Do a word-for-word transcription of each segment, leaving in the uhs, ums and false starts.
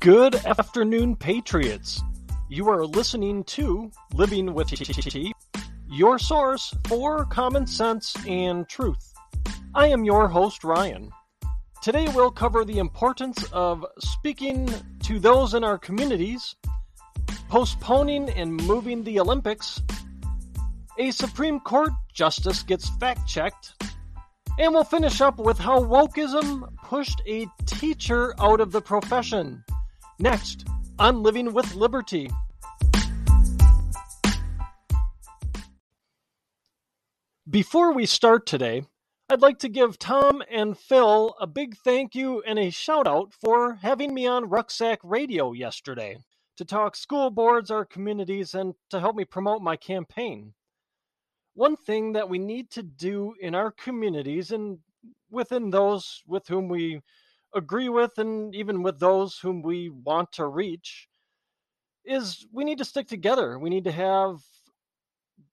Good afternoon, Patriots. You are listening to Living with T T T, your source for common sense and truth. I am your host, Ryan. Today we'll cover the importance of speaking to those in our communities, postponing and moving the Olympics, a Supreme Court justice gets fact-checked, and we'll finish up with how wokeism pushed a teacher out of the profession. Next, on Living with Liberty. Before we start today, I'd like to give Tom and Phil a big thank you and a shout out for having me on Rucksack Radio yesterday to talk school boards, our communities, and to help me promote my campaign. One thing that we need to do in our communities and within those with whom we agree with and even with those whom we want to reach is we need to stick together. We need to have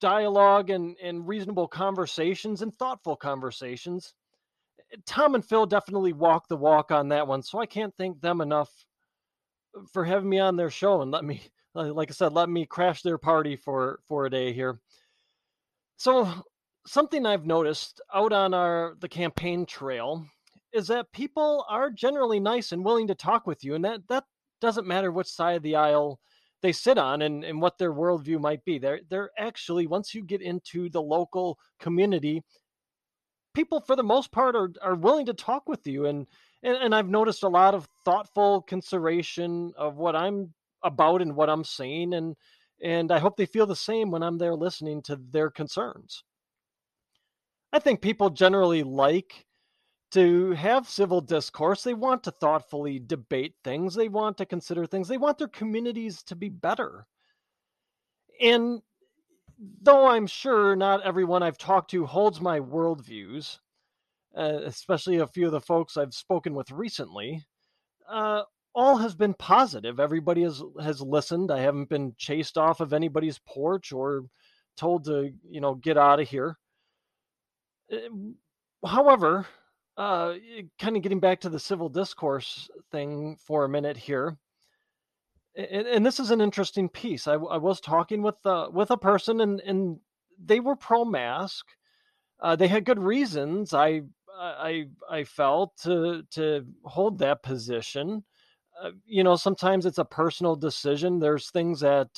dialogue and, and reasonable conversations and thoughtful conversations. Tom and Phil definitely walk the walk on that one, so I can't thank them enough for having me on their show and let me, like I said, let me crash their party for, for a day here. So something I've noticed out on our the campaign trail is that people are generally nice and willing to talk with you. And that, that doesn't matter which side of the aisle they sit on and, and what their worldview might be. They're, they're actually, once you get into the local community, people for the most part are, are willing to talk with you. And, and, and I've noticed a lot of thoughtful consideration of what I'm about and what I'm saying. And, and I hope they feel the same when I'm there listening to their concerns. I think people generally like to have civil discourse. They want to thoughtfully debate things. They want to consider things. They want their communities to be better. And though I'm sure not everyone I've talked to holds my worldviews, uh, especially a few of the folks I've spoken with recently, uh, all has been positive. Everybody has, has listened. I haven't been chased off of anybody's porch or told to, you know, get out of here. However, Uh, kind of getting back to the civil discourse thing for a minute here. And, and this is an interesting piece. I, I was talking with, uh, with a person and, and they were pro-mask. Uh, they had good reasons, I I, I felt, to, to hold that position. Uh, you know, sometimes it's a personal decision. There's things that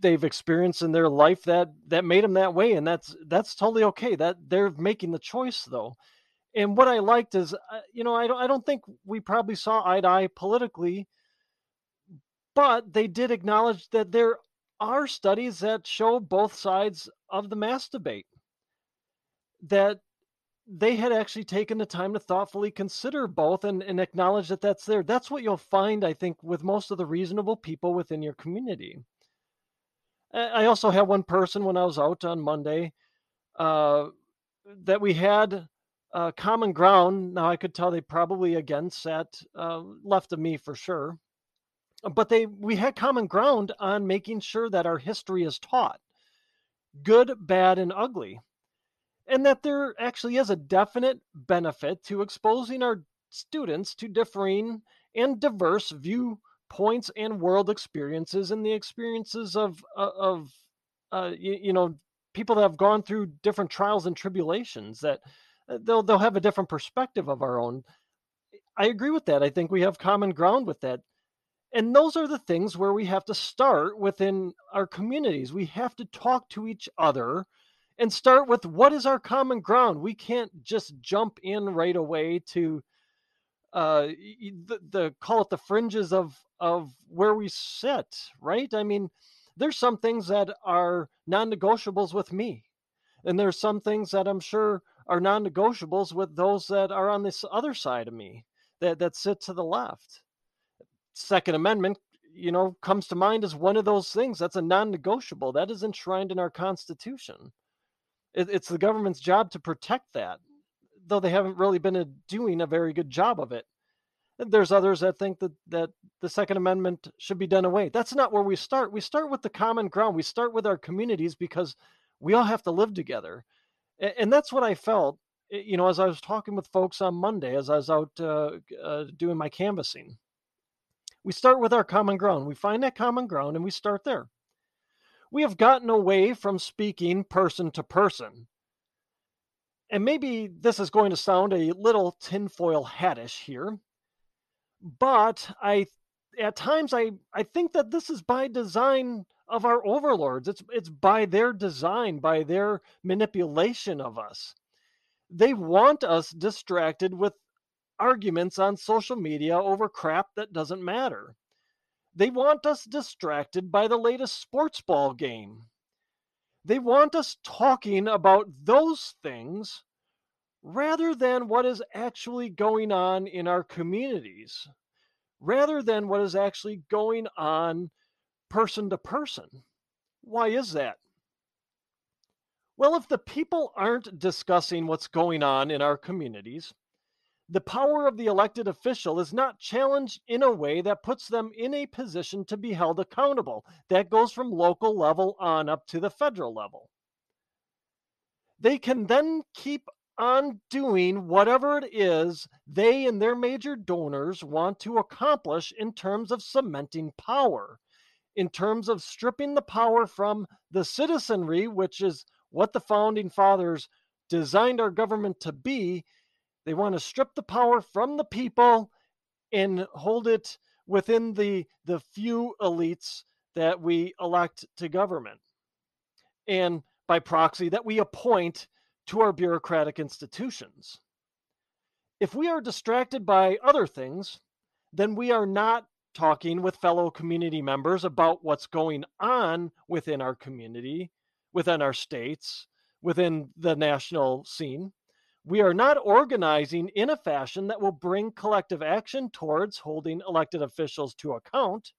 they've experienced in their life that, that made them that way. And that's, that's totally okay that they're making the choice though. And what I liked is, uh, you know, I don't, I don't think we probably saw eye to eye politically, but they did acknowledge that there are studies that show both sides of the mass debate, that they had actually taken the time to thoughtfully consider both and, and acknowledge that that's there. That's what you'll find, I think, with most of the reasonable people within your community. I also had one person when I was out on Monday uh, that we had uh, common ground. Now I could tell they probably again sat uh, left of me for sure, but they we had common ground on making sure that our history is taught, good, bad, and ugly, and that there actually is a definite benefit to exposing our students to differing and diverse views, points and world experiences and the experiences of, of, uh, you, you know, people that have gone through different trials and tribulations, that they'll, they'll have a different perspective of our own. I agree with that. I think we have common ground with that. And those are the things where we have to start within our communities. We have to talk to each other and start with what is our common ground. We can't just jump in right away to, Uh, the, the call it the fringes of, of where we sit, right? I mean, there's some things that are non-negotiables with me, and there's some things that I'm sure are non-negotiables with those that are on this other side of me that, that sit to the left. Second Amendment, you know, comes to mind as one of those things. That's a non-negotiable. That is enshrined in our Constitution. It, it's the government's job to protect that, though they haven't really been a, doing a very good job of it. There's others that think that, that the Second Amendment should be done away. That's not where we start. We start with the common ground. We start with our communities because we all have to live together. And, and that's what I felt, you know, as I was talking with folks on Monday, as I was out uh, uh, doing my canvassing. We start with our common ground. We find that common ground and we start there. We have gotten away from speaking person to person. And maybe this is going to sound a little tinfoil hattish here, but I, at times I, I think that this is by design of our overlords. It's, it's by their design, by their manipulation of us. They want us distracted with arguments on social media over crap that doesn't matter. They want us distracted by the latest sports ball game. They want us talking about those things rather than what is actually going on in our communities, rather than what is actually going on person to person. Why is that? Well, if the people aren't discussing what's going on in our communities, the power of the elected official is not challenged in a way that puts them in a position to be held accountable. That goes from local level on up to the federal level. They can then keep on doing whatever it is they and their major donors want to accomplish in terms of cementing power, in terms of stripping the power from the citizenry, which is what the Founding Fathers designed our government to be. They want to strip the power from the people and hold it within the, the few elites that we elect to government, and by proxy that we appoint to our bureaucratic institutions. If we are distracted by other things, then we are not talking with fellow community members about what's going on within our community, within our states, within the national scene. We are not organizing in a fashion that will bring collective action towards holding elected officials to account.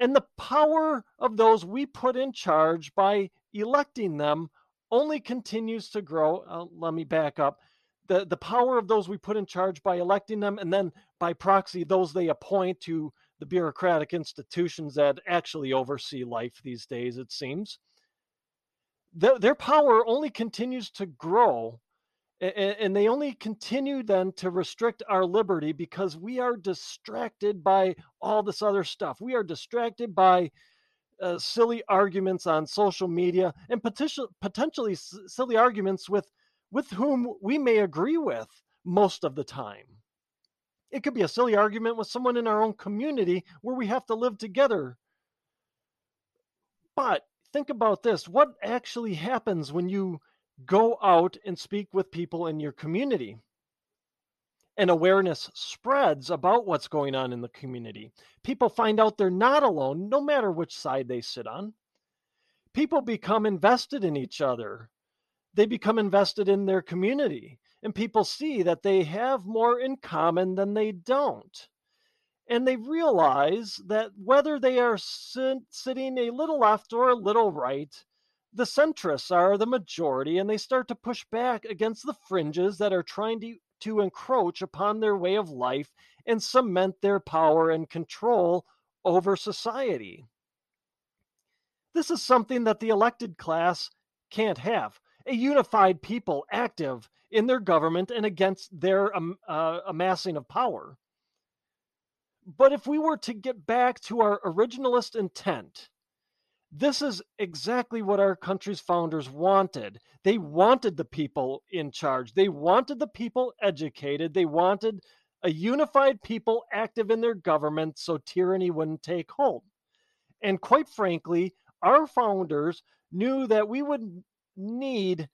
And the power of those we put in charge by electing them only continues to grow. Uh, let me back up. The, the power of those we put in charge by electing them, and then by proxy, those they appoint to the bureaucratic institutions that actually oversee life these days, it seems. The, their power only continues to grow. And they only continue then to restrict our liberty because we are distracted by all this other stuff. We are distracted by uh, silly arguments on social media and potential, potentially silly arguments with, with whom we may agree with most of the time. It could be a silly argument with someone in our own community where we have to live together. But think about this. What actually happens when you go out and speak with people in your community? And awareness spreads about what's going on in the community. People find out they're not alone, no matter which side they sit on. People become invested in each other. They become invested in their community. And people see that they have more in common than they don't. And they realize that whether they are sit- sitting a little left or a little right, the centrists are the majority, and they start to push back against the fringes that are trying to, to encroach upon their way of life and cement their power and control over society. This is something that the elected class can't have. A unified people active in their government and against their um, uh, amassing of power. But if we were to get back to our originalist intent, this is exactly what our country's founders wanted. They wanted the people in charge. They wanted the people educated. They wanted a unified people active in their government so tyranny wouldn't take hold. And quite frankly, our founders knew that we would need,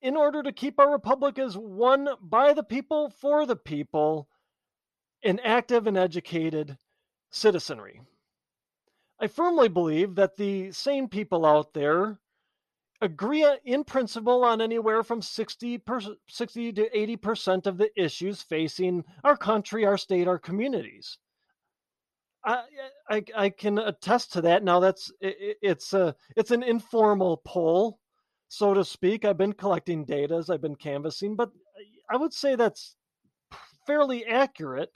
in order to keep our republic as one by the people for the people, an active and educated citizenry. I firmly believe that the sane people out there agree in principle on anywhere from sixty, per, sixty to eighty percent of the issues facing our country, our state, our communities. I, I, I can attest to that. Now that's it, it's a it's an informal poll, so to speak. I've been collecting data as I've been canvassing, but I would say that's fairly accurate,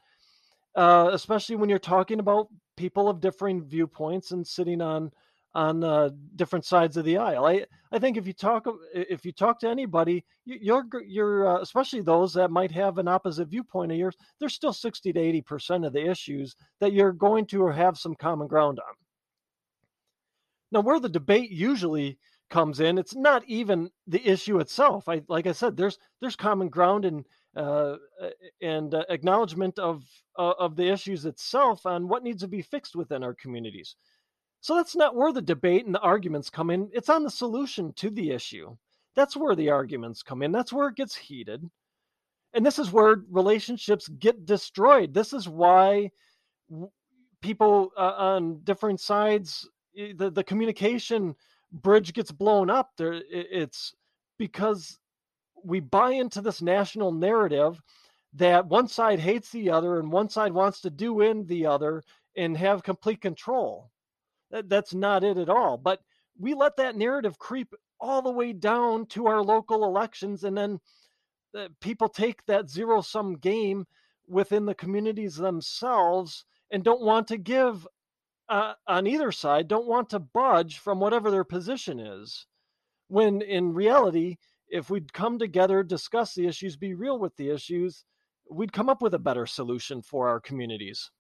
uh, especially when you're talking about people of differing viewpoints and sitting on on uh, different sides of the aisle. I, I think if you talk if you talk to anybody, you, you're you're uh, especially those that might have an opposite viewpoint of yours, there's still sixty to eighty percent of the issues that you're going to have some common ground on. Now, where the debate usually comes in, it's not even the issue itself. I like I said, there's there's common ground and uh, and uh, acknowledgement of uh, of the issues itself on what needs to be fixed within our communities. So that's not where the debate and the arguments come in. It's on the solution to the issue. That's where the arguments come in. That's where it gets heated. And this is where relationships get destroyed. This is why people uh, on different sides, the, the communication bridge gets blown up. There, it's because we buy into this national narrative that one side hates the other and one side wants to do in the other and have complete control. That's not it at all. But we let that narrative creep all the way down to our local elections. And then people take that zero sum game within the communities themselves and don't want to give uh, on either side, don't want to budge from whatever their position is. When in reality, if we'd come together, discuss the issues, be real with the issues, we'd come up with a better solution for our communities.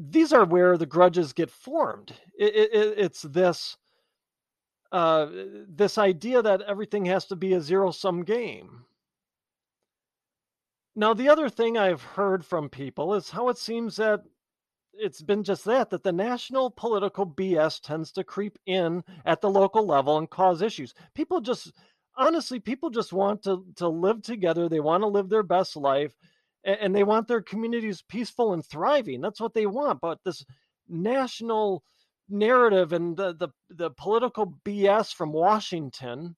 These are where the grudges get formed. It, it, it's this uh, this idea that everything has to be a zero-sum game. Now, the other thing I've heard from people is how it seems that it's been just that, that the national political B S tends to creep in at the local level and cause issues. People just, honestly, people just want to, to live together. They want to live their best life. And they want their communities peaceful and thriving. That's what they want. But this national narrative and the, the, the political B S from Washington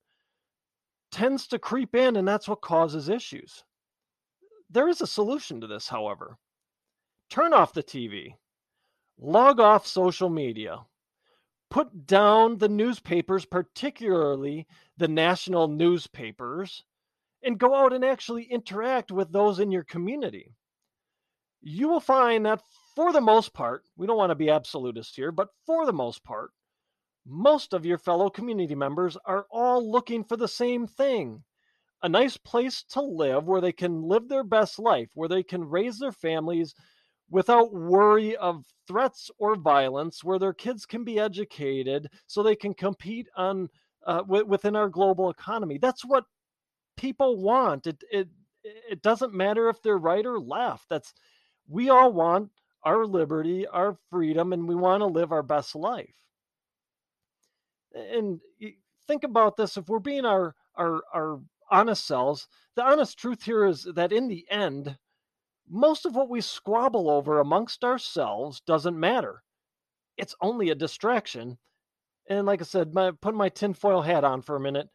tends to creep in, and that's what causes issues. There is a solution to this, however. Turn off the T V. Log off social media. Put down the newspapers, particularly the national newspapers, and go out and actually interact with those in your community. You will find that for the most part, we don't want to be absolutist here, but for the most part, most of your fellow community members are all looking for the same thing, a nice place to live where they can live their best life, where they can raise their families without worry of threats or violence, where their kids can be educated so they can compete on uh, w- within our global economy. That's what people want. It, it it doesn't matter if they're right or left. That's, we all want our liberty, our freedom, and we want to live our best life. And think about this. If we're being our our our honest selves, the honest truth here is that in the end, most of what we squabble over amongst ourselves doesn't matter. It's only a distraction. And like I said, my, put my tinfoil hat on for a minute.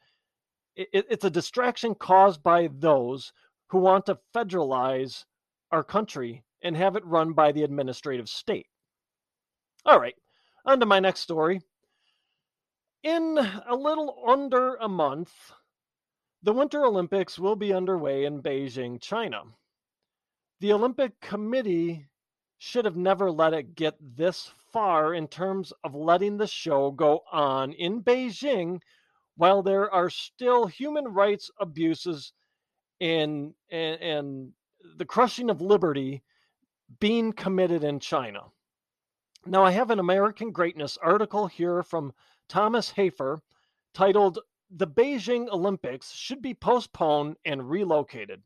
It's a distraction caused by those who want to federalize our country and have it run by the administrative state. All right, on to my next story. In a little under a month, the Winter Olympics will be underway in Beijing, China. The Olympic Committee should have never let it get this far in terms of letting the show go on in Beijing while there are still human rights abuses and, and and the crushing of liberty being committed in China. Now, I have an American Greatness article here from Thomas Hafer titled, "The Beijing Olympics Should Be Postponed and Relocated."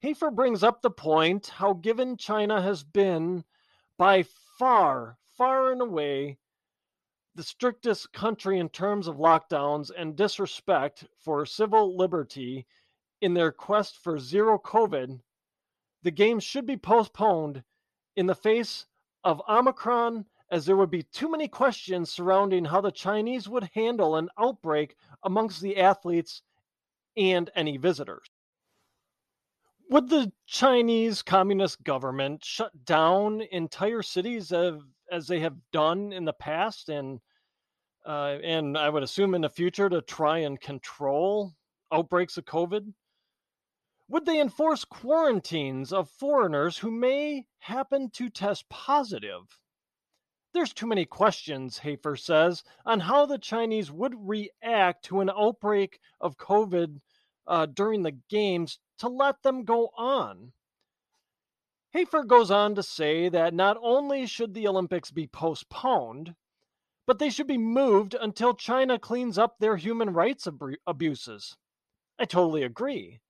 Hafer brings up the point how given China has been by far, far and away, the strictest country in terms of lockdowns and disrespect for civil liberty in their quest for zero COVID, the games should be postponed in the face of Omicron, as there would be too many questions surrounding how the Chinese would handle an outbreak amongst the athletes and any visitors. Would the Chinese Communist government shut down entire cities of as they have done in the past and uh, and I would assume in the future to try and control outbreaks of COVID? Would they enforce quarantines of foreigners who may happen to test positive? There's too many questions, Hafer says, on how the Chinese would react to an outbreak of COVID uh, during the games to let them go on. Hafer goes on to say that not only should the Olympics be postponed, but they should be moved until China cleans up their human rights ab- abuses. I totally agree.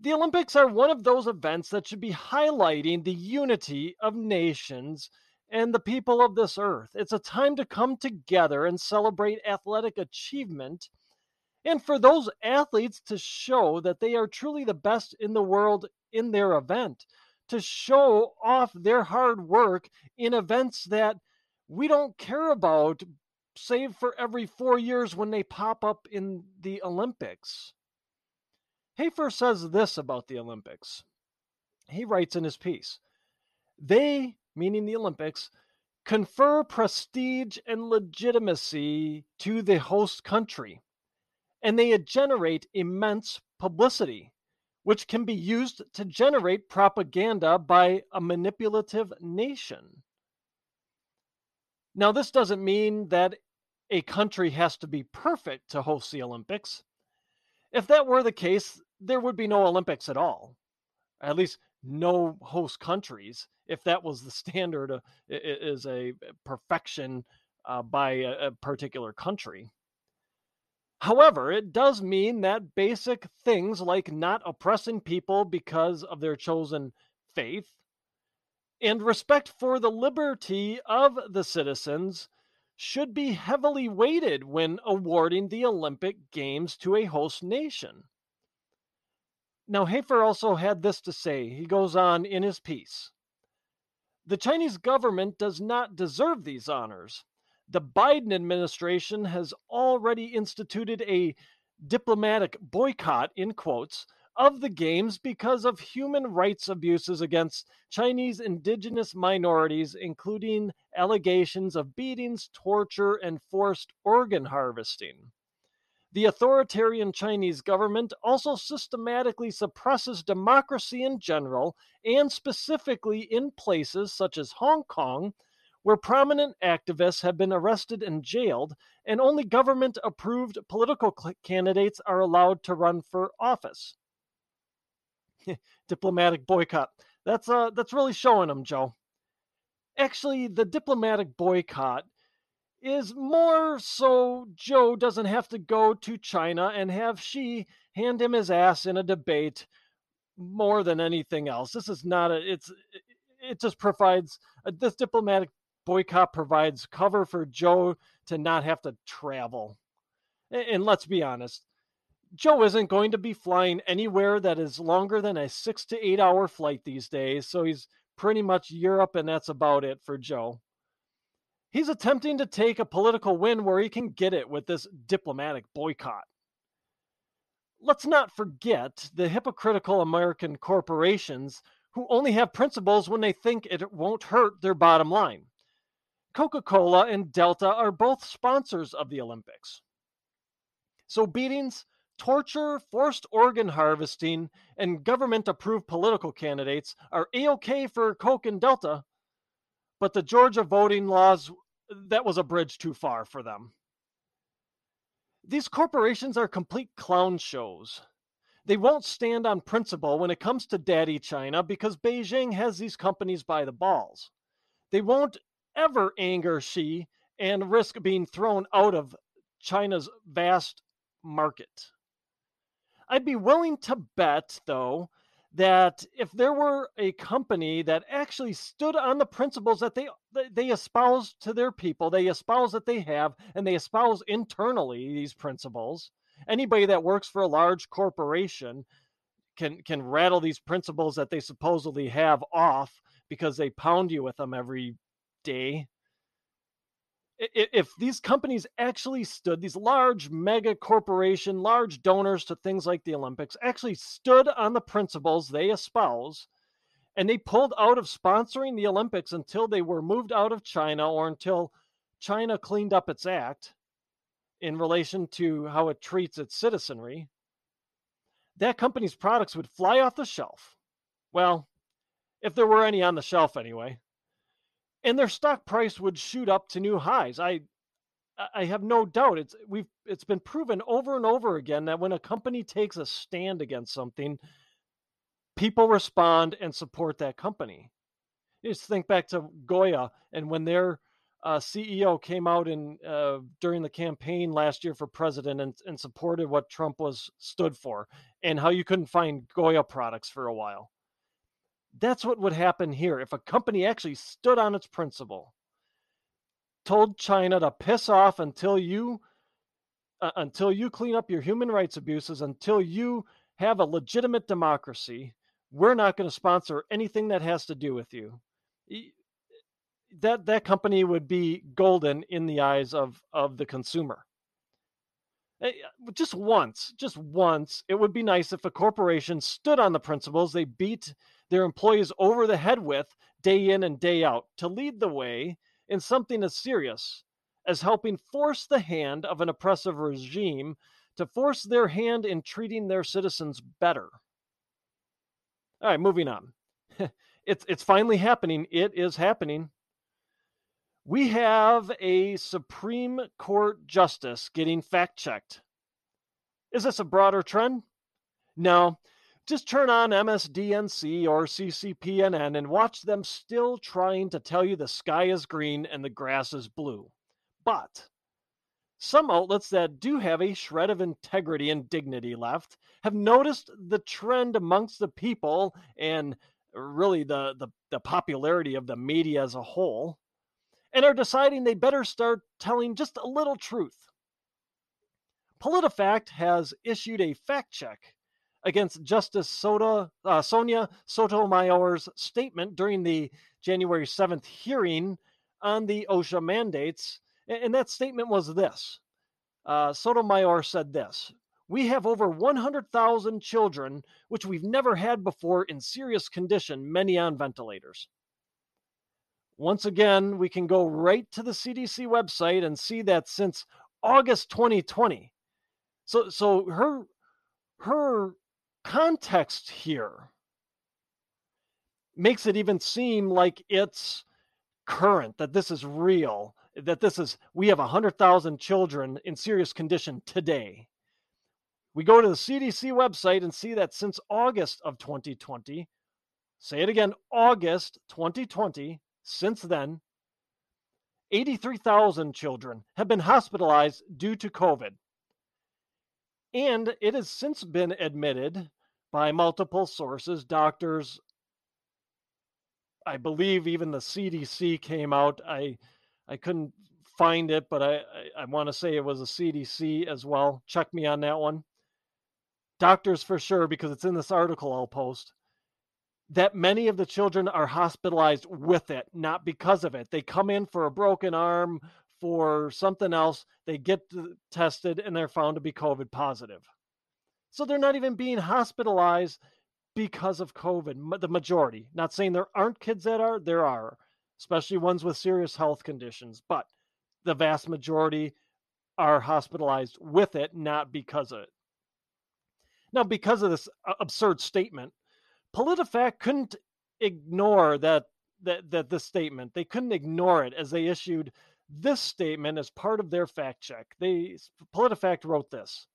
The Olympics are one of those events that should be highlighting the unity of nations and the people of this earth. It's a time to come together and celebrate athletic achievement, and for those athletes to show that they are truly the best in the world in their event, to show off their hard work in events that we don't care about, save for every four years when they pop up in the Olympics. Hafer says this about the Olympics. He writes in his piece, they, meaning the Olympics, confer prestige and legitimacy to the host country, and they generate immense publicity, which can be used to generate propaganda by a manipulative nation. Now, this doesn't mean that a country has to be perfect to host the Olympics. If that were the case, there would be no Olympics at all, at least no host countries, if that was the standard uh, is a perfection uh, by a, a particular country. However, it does mean that basic things like not oppressing people because of their chosen faith, and respect for the liberty of the citizens should be heavily weighted when awarding the Olympic Games to a host nation. Now, Hafer also had this to say. He goes on in his piece. The Chinese government does not deserve these honors. The Biden administration has already instituted a diplomatic boycott, in quotes, of the games because of human rights abuses against Chinese indigenous minorities, including allegations of beatings, torture, and forced organ harvesting. The authoritarian Chinese government also systematically suppresses democracy in general, and specifically in places such as Hong Kong, where prominent activists have been arrested and jailed, and only government-approved political candidates are allowed to run for office. Diplomatic boycott. That's uh, that's really showing them, Joe. Actually, the diplomatic boycott is more so Joe doesn't have to go to China and have she hand him his ass in a debate more than anything else. This is not a, it's, it just provides, uh, this diplomatic boycott provides cover for Joe to not have to travel. And, and let's be honest, Joe isn't going to be flying anywhere that is longer than a six to eight hour flight these days, so he's pretty much Europe, and that's about it for Joe. He's attempting to take a political win where he can get it with this diplomatic boycott. Let's not forget the hypocritical American corporations who only have principles when they think it won't hurt their bottom line. Coca-Cola and Delta are both sponsors of the Olympics. So beatings, torture, forced organ harvesting, and government-approved political candidates are A-okay for Coke and Delta, but the Georgia voting laws, that was a bridge too far for them. These corporations are complete clown shows. They won't stand on principle when it comes to Daddy China because Beijing has these companies by the balls. They won't ever anger Xi and risk being thrown out of China's vast market. I'd be willing to bet, though, that if there were a company that actually stood on the principles that they they espouse to their people, they espouse that they have, and they espouse internally these principles, anybody that works for a large corporation can can rattle these principles that they supposedly have off because they pound you with them every day. If these companies actually stood, these large mega corporation, large donors to things like the Olympics, actually stood on the principles they espouse, and they pulled out of sponsoring the Olympics until they were moved out of China or until China cleaned up its act in relation to how it treats its citizenry, that company's products would fly off the shelf. Well, if there were any on the shelf anyway. and their stock price would shoot up to new highs. I I have no doubt. It's we've it's been proven over and over again that when a company takes a stand against something, people respond and support that company. You just think back to Goya and when their uh, C E O came out in uh, during the campaign last year for president and, and supported what Trump was stood for, and how you couldn't find Goya products for a while. That's what would happen here if a company actually stood on its principle, told China to piss off until you, uh, until you clean up your human rights abuses, until you have a legitimate democracy. We're not going to sponsor anything that has to do with you. That that company would be golden in the eyes of, of the consumer. Just once, just once, it would be nice if a corporation stood on the principles they beat their employees over the head with day in and day out to lead the way in something as serious as helping force the hand of an oppressive regime to force their hand in treating their citizens better. All right, moving on. It's it's finally happening. It is happening. We have a Supreme Court justice getting fact-checked. Is this a broader trend? No. Just turn on M S D N C or C C P N N and watch them still trying to tell you the sky is green and the grass is blue. But some outlets that do have a shred of integrity and dignity left have noticed the trend amongst the people and really the, the, the popularity of the media as a whole, and are deciding they better start telling just a little truth. PolitiFact has issued a fact check against Justice Soda, uh, Sonia Sotomayor's statement during the January seventh hearing on the OSHA mandates. And that statement was this. Uh, Sotomayor said this: "We have over one hundred thousand children, which we've never had before, in serious condition, many on ventilators." Once again, we can go right to the C D C website and see that since August twenty twenty. So, so her, her context here makes it even seem like it's current, that this is real. That this is, we have one hundred thousand children in serious condition today. We go to the C D C website and see that since August of twenty twenty, say it again, August twenty twenty, since then, eighty-three thousand children have been hospitalized due to COVID. And it has since been admitted by multiple sources, doctors, I believe even the C D C came out, I I couldn't find it, but I, I, I want to say it was a C D C as well. Check me on that one. Doctors for sure, because it's in this article I'll post, that many of the children are hospitalized with it, not because of it. They come in for a broken arm, for something else. They get tested and they're found to be COVID positive. So they're not even being hospitalized because of COVID, the majority. Not saying there aren't kids that are, there are, especially ones with serious health conditions, but the vast majority are hospitalized with it, not because of it. Now, because of this absurd statement, PolitiFact couldn't ignore that, that, that this statement. They couldn't ignore it as they issued this statement as part of their fact check. They, PolitiFact wrote this: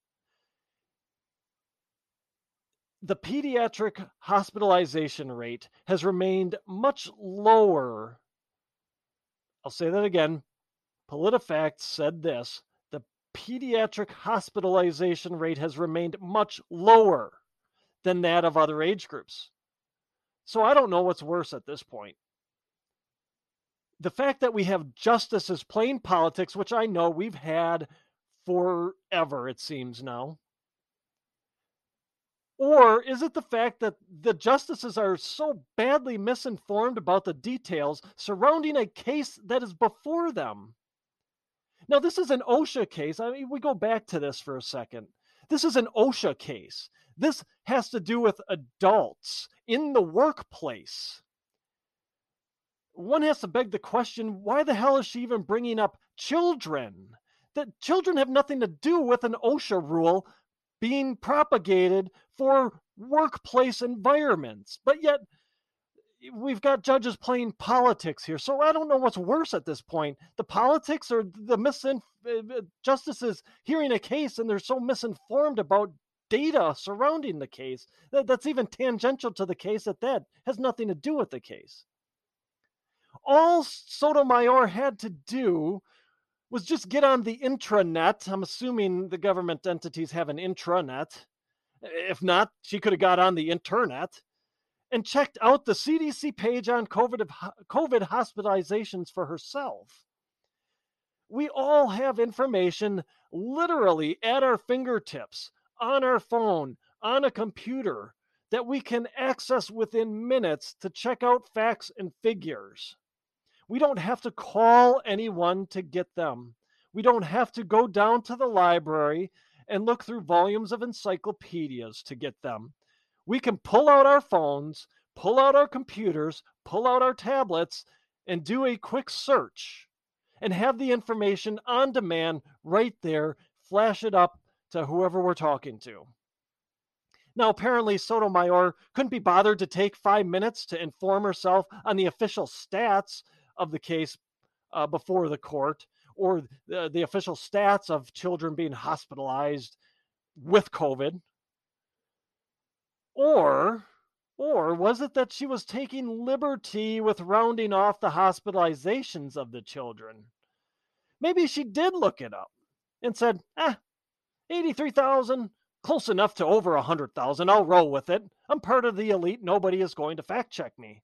"The pediatric hospitalization rate has remained much lower." I'll say that again. PolitiFact said this: "The pediatric hospitalization rate has remained much lower than that of other age groups." So I don't know what's worse at this point. The fact that we have justice is plain politics, which I know we've had forever, it seems now. Or is it the fact that the justices are so badly misinformed about the details surrounding a case that is before them? Now, this is an OSHA case. I mean, we go back to this for a second. This is an OSHA case. This has to do with adults in the workplace. One has to beg the question, why the hell is she even bringing up children? That children have nothing to do with an OSHA rule being propagated for workplace environments. But yet we've got judges playing politics here. So I don't know what's worse at this point, the politics or the misin justices hearing a case and they're so misinformed about data surrounding the case that, that's even tangential to the case that that has nothing to do with the case. All Sotomayor had to do was just get on the intranet. I'm assuming the government entities have an intranet. If not, she could have got on the internet and checked out the C D C page on COVID, COVID hospitalizations for herself. We all have information literally at our fingertips, on our phone, on a computer, that we can access within minutes to check out facts and figures. We don't have to call anyone to get them. We don't have to go down to the library and look through volumes of encyclopedias to get them. We can pull out our phones, pull out our computers, pull out our tablets, and do a quick search and have the information on demand right there, flash it up to whoever we're talking to. Now, apparently, Sotomayor couldn't be bothered to take five minutes to inform herself on the official stats of the case uh, before the court, or the, the official stats of children being hospitalized with COVID. Or, or was it that she was taking liberty with rounding off the hospitalizations of the children? Maybe she did look it up and said, ah, eighty-three thousand, close enough to over one hundred thousand. I'll roll with it. I'm part of the elite. Nobody is going to fact check me.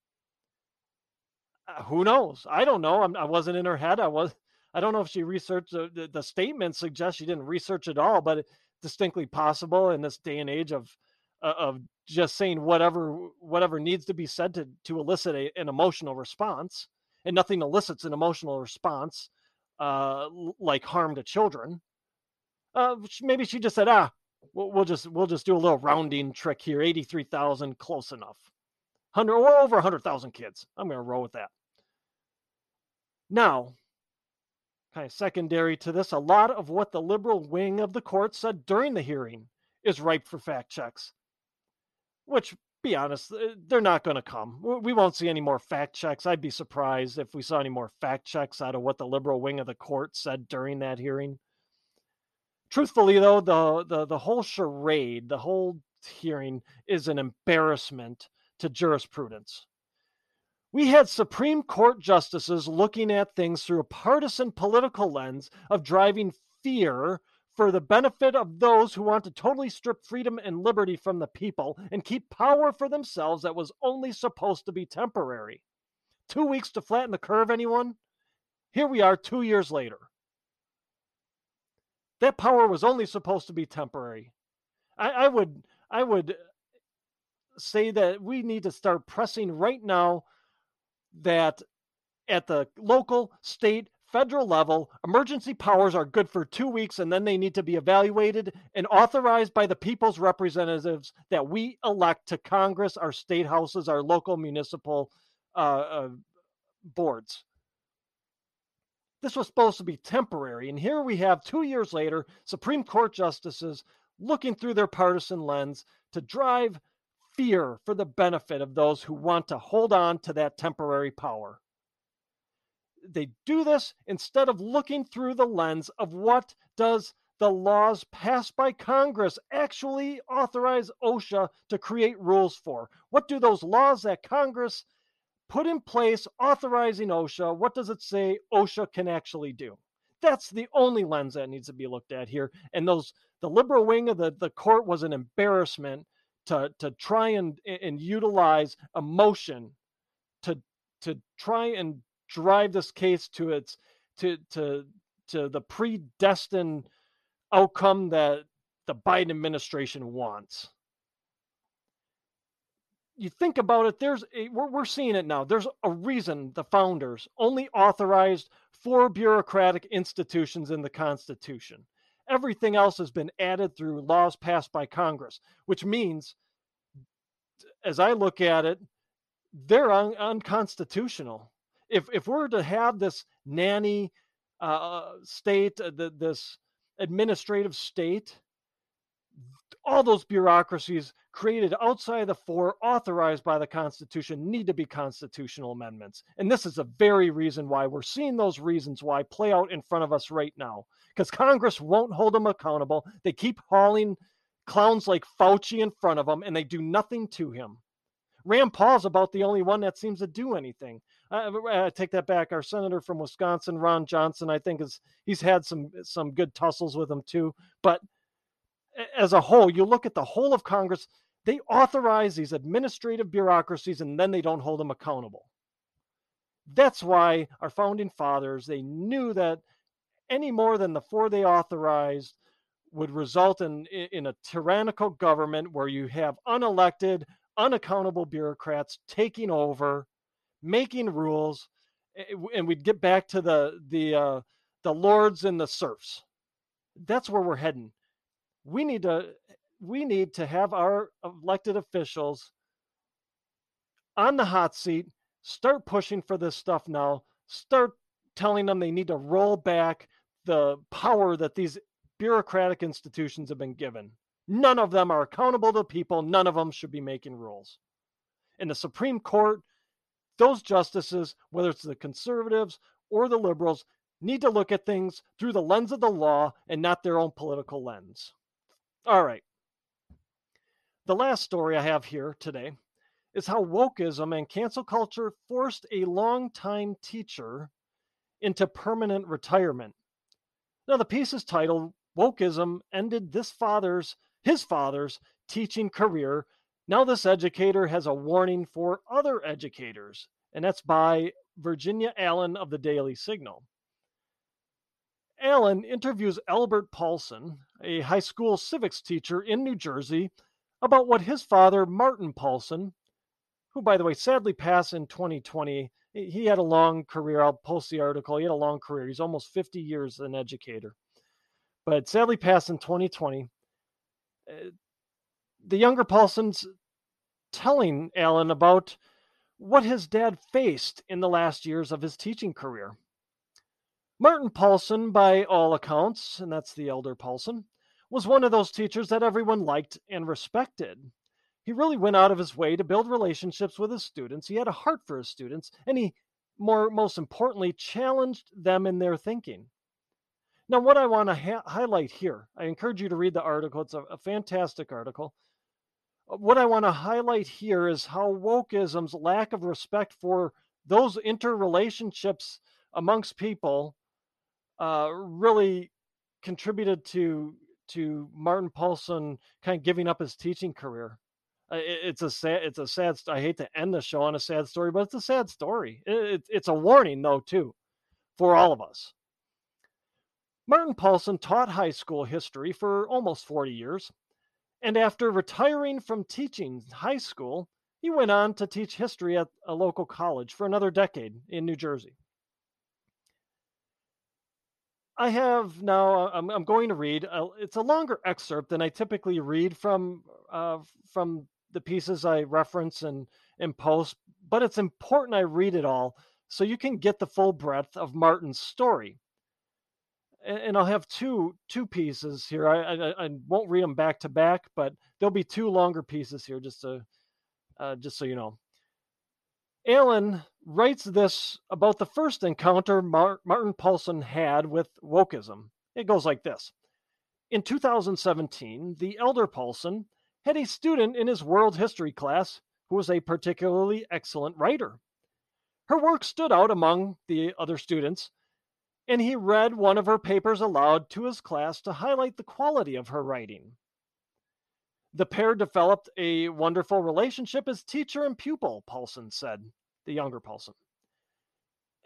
Uh, who knows? I don't know. I'm, I wasn't in her head. I was. I don't know if she researched. The, the, the statement suggests she didn't research at all, but it's distinctly possible in this day and age of of just saying whatever whatever needs to be said to, to elicit a, an emotional response, and nothing elicits an emotional response uh, like harm to children. Uh, maybe she just said, ah, we'll, we'll just we'll just do a little rounding trick here. eighty-three thousand, close enough. one hundred or over one hundred thousand kids. I'm going to roll with that. Now, kind of secondary to this, a lot of what the liberal wing of the court said during the hearing is ripe for fact checks, which, be honest, they're not going to come. We won't see any more fact checks. I'd be surprised if we saw any more fact checks out of what the liberal wing of the court said during that hearing. Truthfully, though, the, the, the whole charade, the whole hearing is an embarrassment to jurisprudence. We had Supreme Court justices looking at things through a partisan political lens of driving fear for the benefit of those who want to totally strip freedom and liberty from the people and keep power for themselves that was only supposed to be temporary. Two weeks to flatten the curve, anyone? Here we are two years later. That power was only supposed to be temporary. I, I would, I would say that we need to start pressing right now that at the local, state, federal level, emergency powers are good for two weeks and then they need to be evaluated and authorized by the people's representatives that we elect to Congress, our state houses, our local municipal uh, uh, boards. This was supposed to be temporary. And here we have two years later, Supreme Court justices looking through their partisan lens to drive fear for the benefit of those who want to hold on to that temporary power. They do this instead of looking through the lens of what does the laws passed by Congress actually authorize OSHA to create rules for? What do those laws that Congress put in place authorizing OSHA, what does it say OSHA can actually do? That's the only lens that needs to be looked at here. And those the liberal wing of the, the court was an embarrassment to, to try and, and utilize emotion to, to try and drive this case to its to to to the predestined outcome that the Biden administration wants. You think about it. There's a, we're we're seeing it now. There's a reason the founders only authorized four bureaucratic institutions in the Constitution. Everything else has been added through laws passed by Congress, which means, as I look at it, they're un- unconstitutional. If if we're to have this nanny uh, state, uh, the, this administrative state, all those bureaucracies created outside of the four authorized by the Constitution need to be constitutional amendments. And this is the very reason why we're seeing those reasons why play out in front of us right now, because Congress won't hold them accountable. They keep hauling clowns like Fauci in front of them, and they do nothing to him. Rand Paul's about the only one that seems to do anything. I, I take that back. Our senator from Wisconsin, Ron Johnson, I think is he's had some some good tussles with him too. But as a whole, you look at the whole of Congress, they authorize these administrative bureaucracies and then they don't hold them accountable. That's why our founding fathers, they knew that any more than the four they authorized would result in, in a tyrannical government where you have unelected, unaccountable bureaucrats taking over, making rules, and we'd get back to the the uh, the lords and the serfs. That's where we're heading. We need to we need to have our elected officials on the hot seat, start pushing for this stuff now, start telling them they need to roll back the power that these bureaucratic institutions have been given. None of them are accountable to people. None of them should be making rules. In the Supreme Court, those justices, whether it's the conservatives or the liberals, need to look at things through the lens of the law and not their own political lens. All right. The last story I have here today is how wokeism and cancel culture forced a longtime teacher into permanent retirement. Now, the piece is titled, "Wokeism Ended This Father's His father's teaching career. Now this educator has a warning for other educators," and that's by Virginia Allen of the Daily Signal. Allen interviews Albert Paulson, a high school civics teacher in New Jersey, about what his father, Martin Paulson, who, by the way, sadly passed in twenty twenty, he had a long career. I'll post the article. He had a long career. He's almost fifty years an educator, but sadly passed in twenty twenty. The younger Paulson's telling Allen about what his dad faced in the last years of his teaching career. Martin Paulson, by all accounts, and that's the elder Paulson, was one of those teachers that everyone liked and respected. He really went out of his way to build relationships with his students. He had a heart for his students, and he, more most importantly, challenged them in their thinking. Now, what I want to ha- highlight here, I encourage you to read the article. It's a, a fantastic article. What I want to highlight here is how wokeism's lack of respect for those interrelationships amongst people uh, really contributed to to Martin Paulson kind of giving up his teaching career. Uh, it, it's a sad, it's a sad, I hate to end the show on a sad story, but it's a sad story. It, it, it's a warning, though, too, for all of us. Martin Paulson taught high school history for almost forty years, and after retiring from teaching high school, he went on to teach history at a local college for another decade in New Jersey. I have now, I'm, I'm going to read, a, it's a longer excerpt than I typically read from uh, from the pieces I reference and, and post, but it's important I read it all so you can get the full breadth of Martin's story. And I'll have two two pieces here. I, I I won't read them back to back, but there'll be two longer pieces here, just to uh, just so you know. Allen writes this about the first encounter Mar- Martin Paulson had with wokeism. It goes like this: in two thousand seventeen, the elder Paulson had a student in his world history class who was a particularly excellent writer. Her work stood out among the other students, and he read one of her papers aloud to his class to highlight the quality of her writing. The pair developed a wonderful relationship as teacher and pupil, Paulson said, the younger Paulson.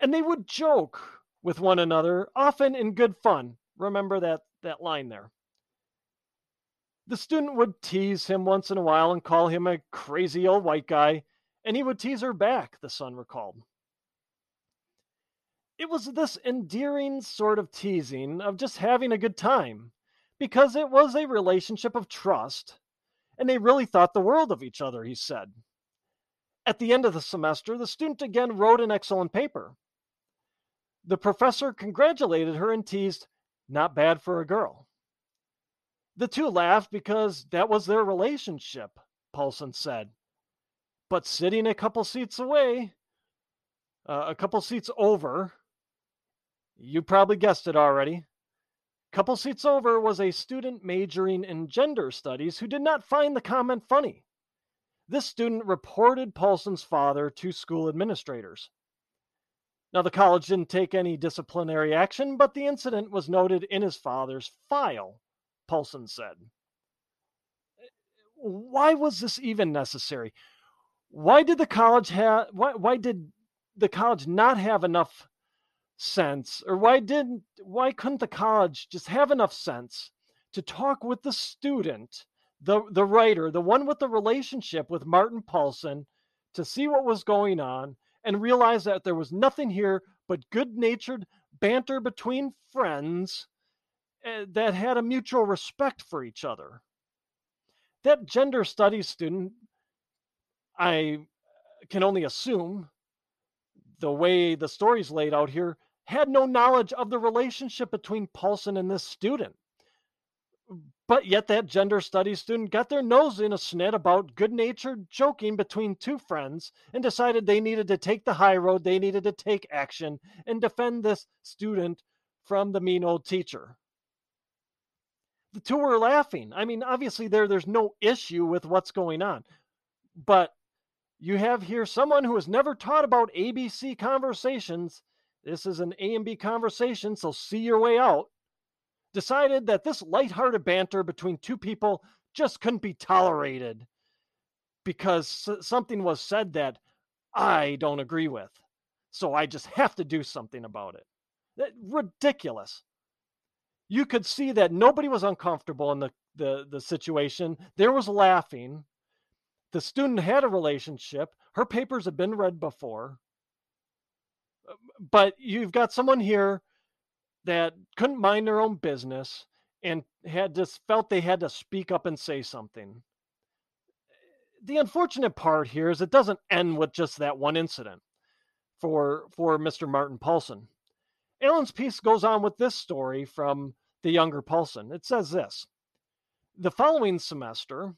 And they would joke with one another, often in good fun. Remember that, that line there. The student would tease him once in a while and call him a crazy old white guy, and he would tease her back, the son recalled. It was this endearing sort of teasing of just having a good time, because it was a relationship of trust, and they really thought the world of each other, he said. At the end of the semester, the student again wrote an excellent paper. The professor congratulated her and teased, "Not bad for a girl." The two laughed because that was their relationship, Paulson said. But sitting a couple seats away, uh, a couple seats over, you probably guessed it already, couple seats over was a student majoring in gender studies who did not find the comment funny. This student reported Paulson's father to school administrators. Now, the college didn't take any disciplinary action, but the incident was noted in his father's file, Paulson said. Why was this even necessary? Why did the college have? Why, why did the college not have enough sense, or why didn't? Why couldn't the college just have enough sense to talk with the student, the the writer, the one with the relationship with Martin Paulson, to see what was going on and realize that there was nothing here but good-natured banter between friends that had a mutual respect for each other? That gender studies student, I can only assume, the way the story's laid out here, had no knowledge of the relationship between Paulson and this student. But yet that gender studies student got their nose in a snit about good-natured joking between two friends and decided they needed to take the high road, they needed to take action and defend this student from the mean old teacher. The two were laughing. I mean, obviously there, there's no issue with what's going on. But you have here someone who has never taught about A B C conversations. This is an A and B conversation, so see your way out. Decided that this lighthearted banter between two people just couldn't be tolerated because something was said that I don't agree with. So I just have to do something about it. That, ridiculous. You could see that nobody was uncomfortable in the, the, the situation. There was laughing. The student had a relationship. Her papers had been read before. But you've got someone here that couldn't mind their own business and had just felt they had to speak up and say something. The unfortunate part here is it doesn't end with just that one incident for, for Mister Martin Paulson. Allen's piece goes on with this story from the younger Paulson. It says this: the following semester,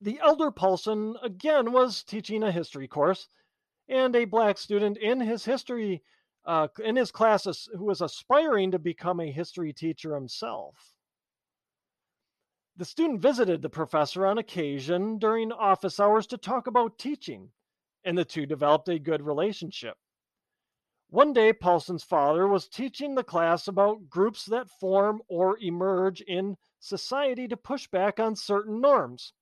the elder Paulson again was teaching a history course, and a black student in his history, uh, in his classes, who was aspiring to become a history teacher himself. The student visited the professor on occasion during office hours to talk about teaching, and the two developed a good relationship. One day, Paulson's father was teaching the class about groups that form or emerge in society to push back on certain norms.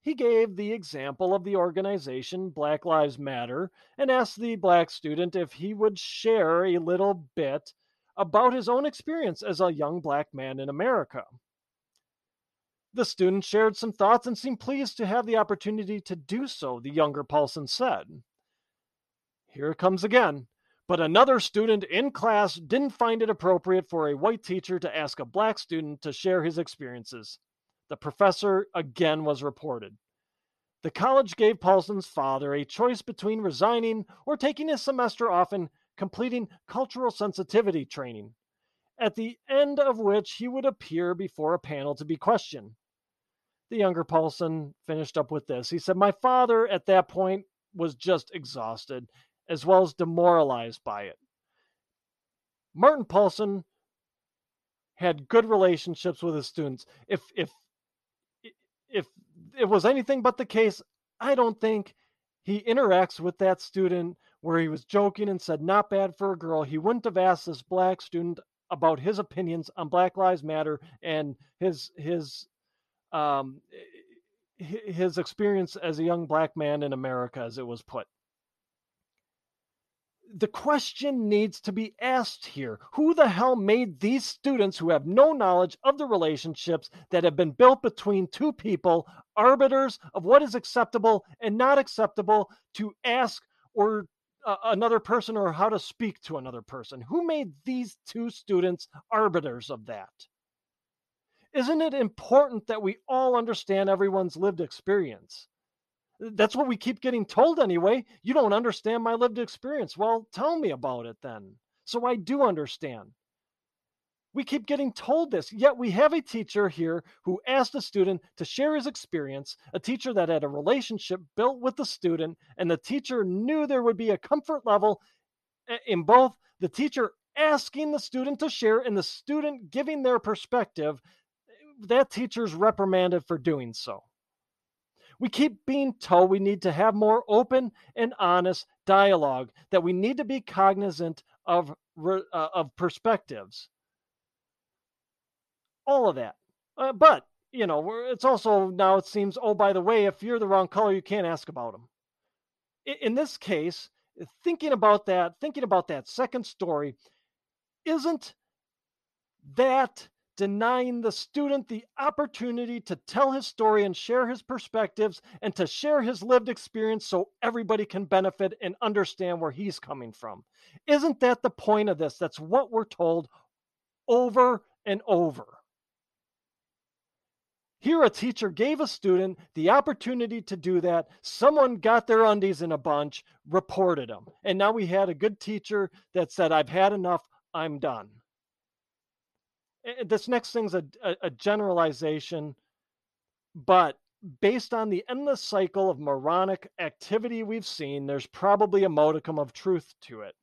He gave the example of the organization Black Lives Matter and asked the black student if he would share a little bit about his own experience as a young black man in America. The student shared some thoughts and seemed pleased to have the opportunity to do so, the younger Paulson said. Here it comes again. But another student in class didn't find it appropriate for a white teacher to ask a black student to share his experiences. The professor again was reported. The college gave Paulson's father a choice between resigning or taking a semester off and completing cultural sensitivity training, at the end of which he would appear before a panel to be questioned. The younger Paulson finished up with this. He said, "My father at that point was just exhausted, as well as demoralized by it." Martin Paulson had good relationships with his students. If, if, If it was anything but the case, I don't think he interacts with that student where he was joking and said, "Not bad for a girl." He wouldn't have asked this black student about his opinions on Black Lives Matter and his his um, his experience as a young black man in America, as it was put. The question needs to be asked here. Who the hell made these students who have no knowledge of the relationships that have been built between two people arbiters of what is acceptable and not acceptable to ask or uh, another person, or how to speak to another person? Who made these two students arbiters of that? Isn't it important that we all understand everyone's lived experience? That's what we keep getting told anyway. You don't understand my lived experience. Well, tell me about it then, so I do understand. We keep getting told this, yet we have a teacher here who asked a student to share his experience, a teacher that had a relationship built with the student, and the teacher knew there would be a comfort level in both the teacher asking the student to share and the student giving their perspective. That teacher's reprimanded for doing so. We keep being told we need to have more open and honest dialogue, that we need to be cognizant of, uh, of perspectives. All of that. Uh, but, you know, we're, it's also now it seems, oh, by the way, if you're the wrong color, you can't ask about them. In, in this case, thinking about that, thinking about that second story, isn't that denying the student the opportunity to tell his story and share his perspectives and to share his lived experience so everybody can benefit and understand where he's coming from? Isn't that the point of this? That's what we're told over and over. Here, a teacher gave a student the opportunity to do that. Someone got their undies in a bunch, reported them. And now we had a good teacher that said, I've had enough, I'm done. This next thing's a, a, a generalization, but based on the endless cycle of moronic activity we've seen, there's probably a modicum of truth to it.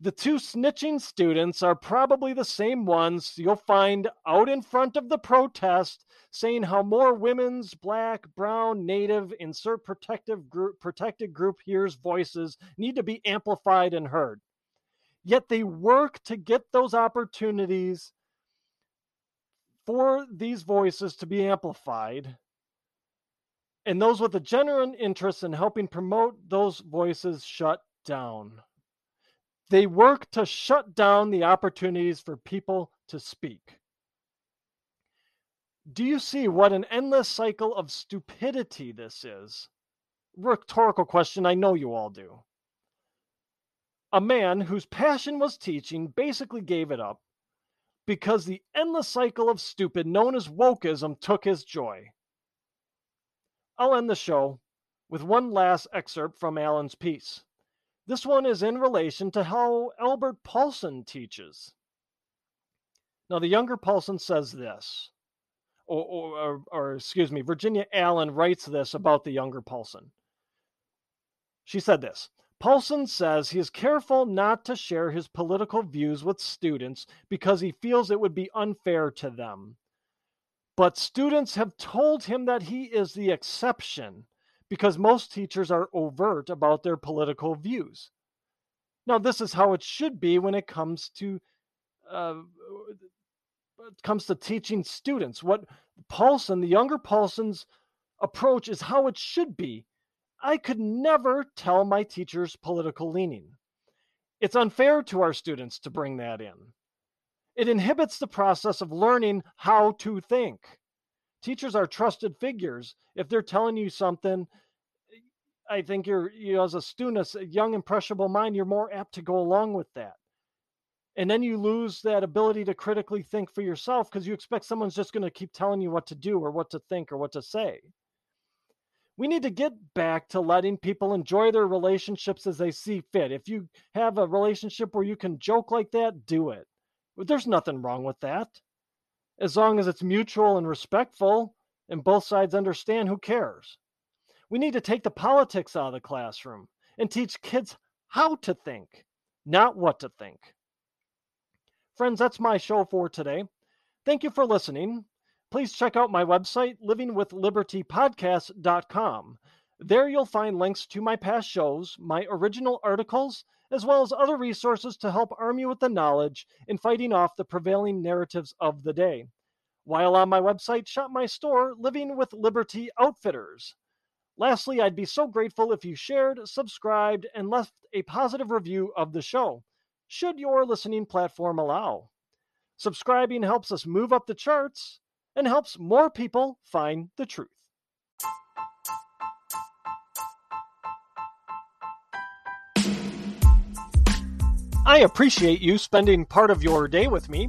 The two snitching students are probably the same ones you'll find out in front of the protest saying how more women's, black, brown, native, insert protective group, protected group here's voices need to be amplified and heard. Yet they work to get those opportunities for these voices to be amplified. And those with a genuine interest in helping promote those voices shut down. They work to shut down the opportunities for people to speak. Do you see what an endless cycle of stupidity this is? Rhetorical question, I know you all do. A man whose passion was teaching basically gave it up because the endless cycle of stupid known as wokeism took his joy. I'll end the show with one last excerpt from Allen's piece. This one is in relation to how Albert Paulson teaches. Now, the younger Paulson says this, or, or, or excuse me, Virginia Allen writes this about the younger Paulson. She said this, Paulson says he is careful not to share his political views with students because he feels it would be unfair to them. But students have told him that he is the exception, because most teachers are overt about their political views. Now, this is how it should be when it comes to uh, it comes to teaching students. What Paulson, the younger Paulson's approach is how it should be. I could never tell my teachers political leaning. It's unfair to our students to bring that in. It inhibits the process of learning how to think. Teachers are trusted figures. If they're telling you something, I think you're, you know, as a student, a young, impressionable mind, you're more apt to go along with that. And then you lose that ability to critically think for yourself because you expect someone's just going to keep telling you what to do or what to think or what to say. We need to get back to letting people enjoy their relationships as they see fit. If you have a relationship where you can joke like that, do it. There's nothing wrong with that. As long as it's mutual and respectful and both sides understand, who cares? We need to take the politics out of the classroom and teach kids how to think, not what to think. Friends, that's my show for today. Thank you for listening. Please check out my website, living with liberty podcast dot com. There you'll find links to my past shows, my original articles, as well as other resources to help arm you with the knowledge in fighting off the prevailing narratives of the day. While on my website, shop my store, Living with Liberty Outfitters. Lastly, I'd be so grateful if you shared, subscribed, and left a positive review of the show, should your listening platform allow. Subscribing helps us move up the charts and helps more people find the truth. I appreciate you spending part of your day with me.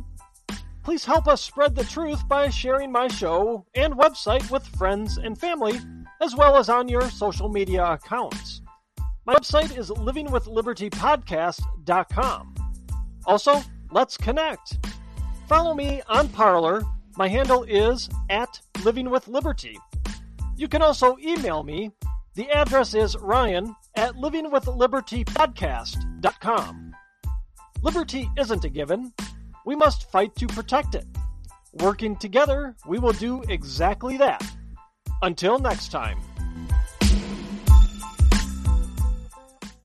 Please help us spread the truth by sharing my show and website with friends and family, as well as on your social media accounts. My website is living with liberty podcast dot com. Also, let's connect. Follow me on Parler. My handle is at Living with Liberty. You can also email me. The address is Ryan at living with liberty podcast dot com. Liberty isn't a given. We must fight to protect it. Working together, we will do exactly that. Until next time.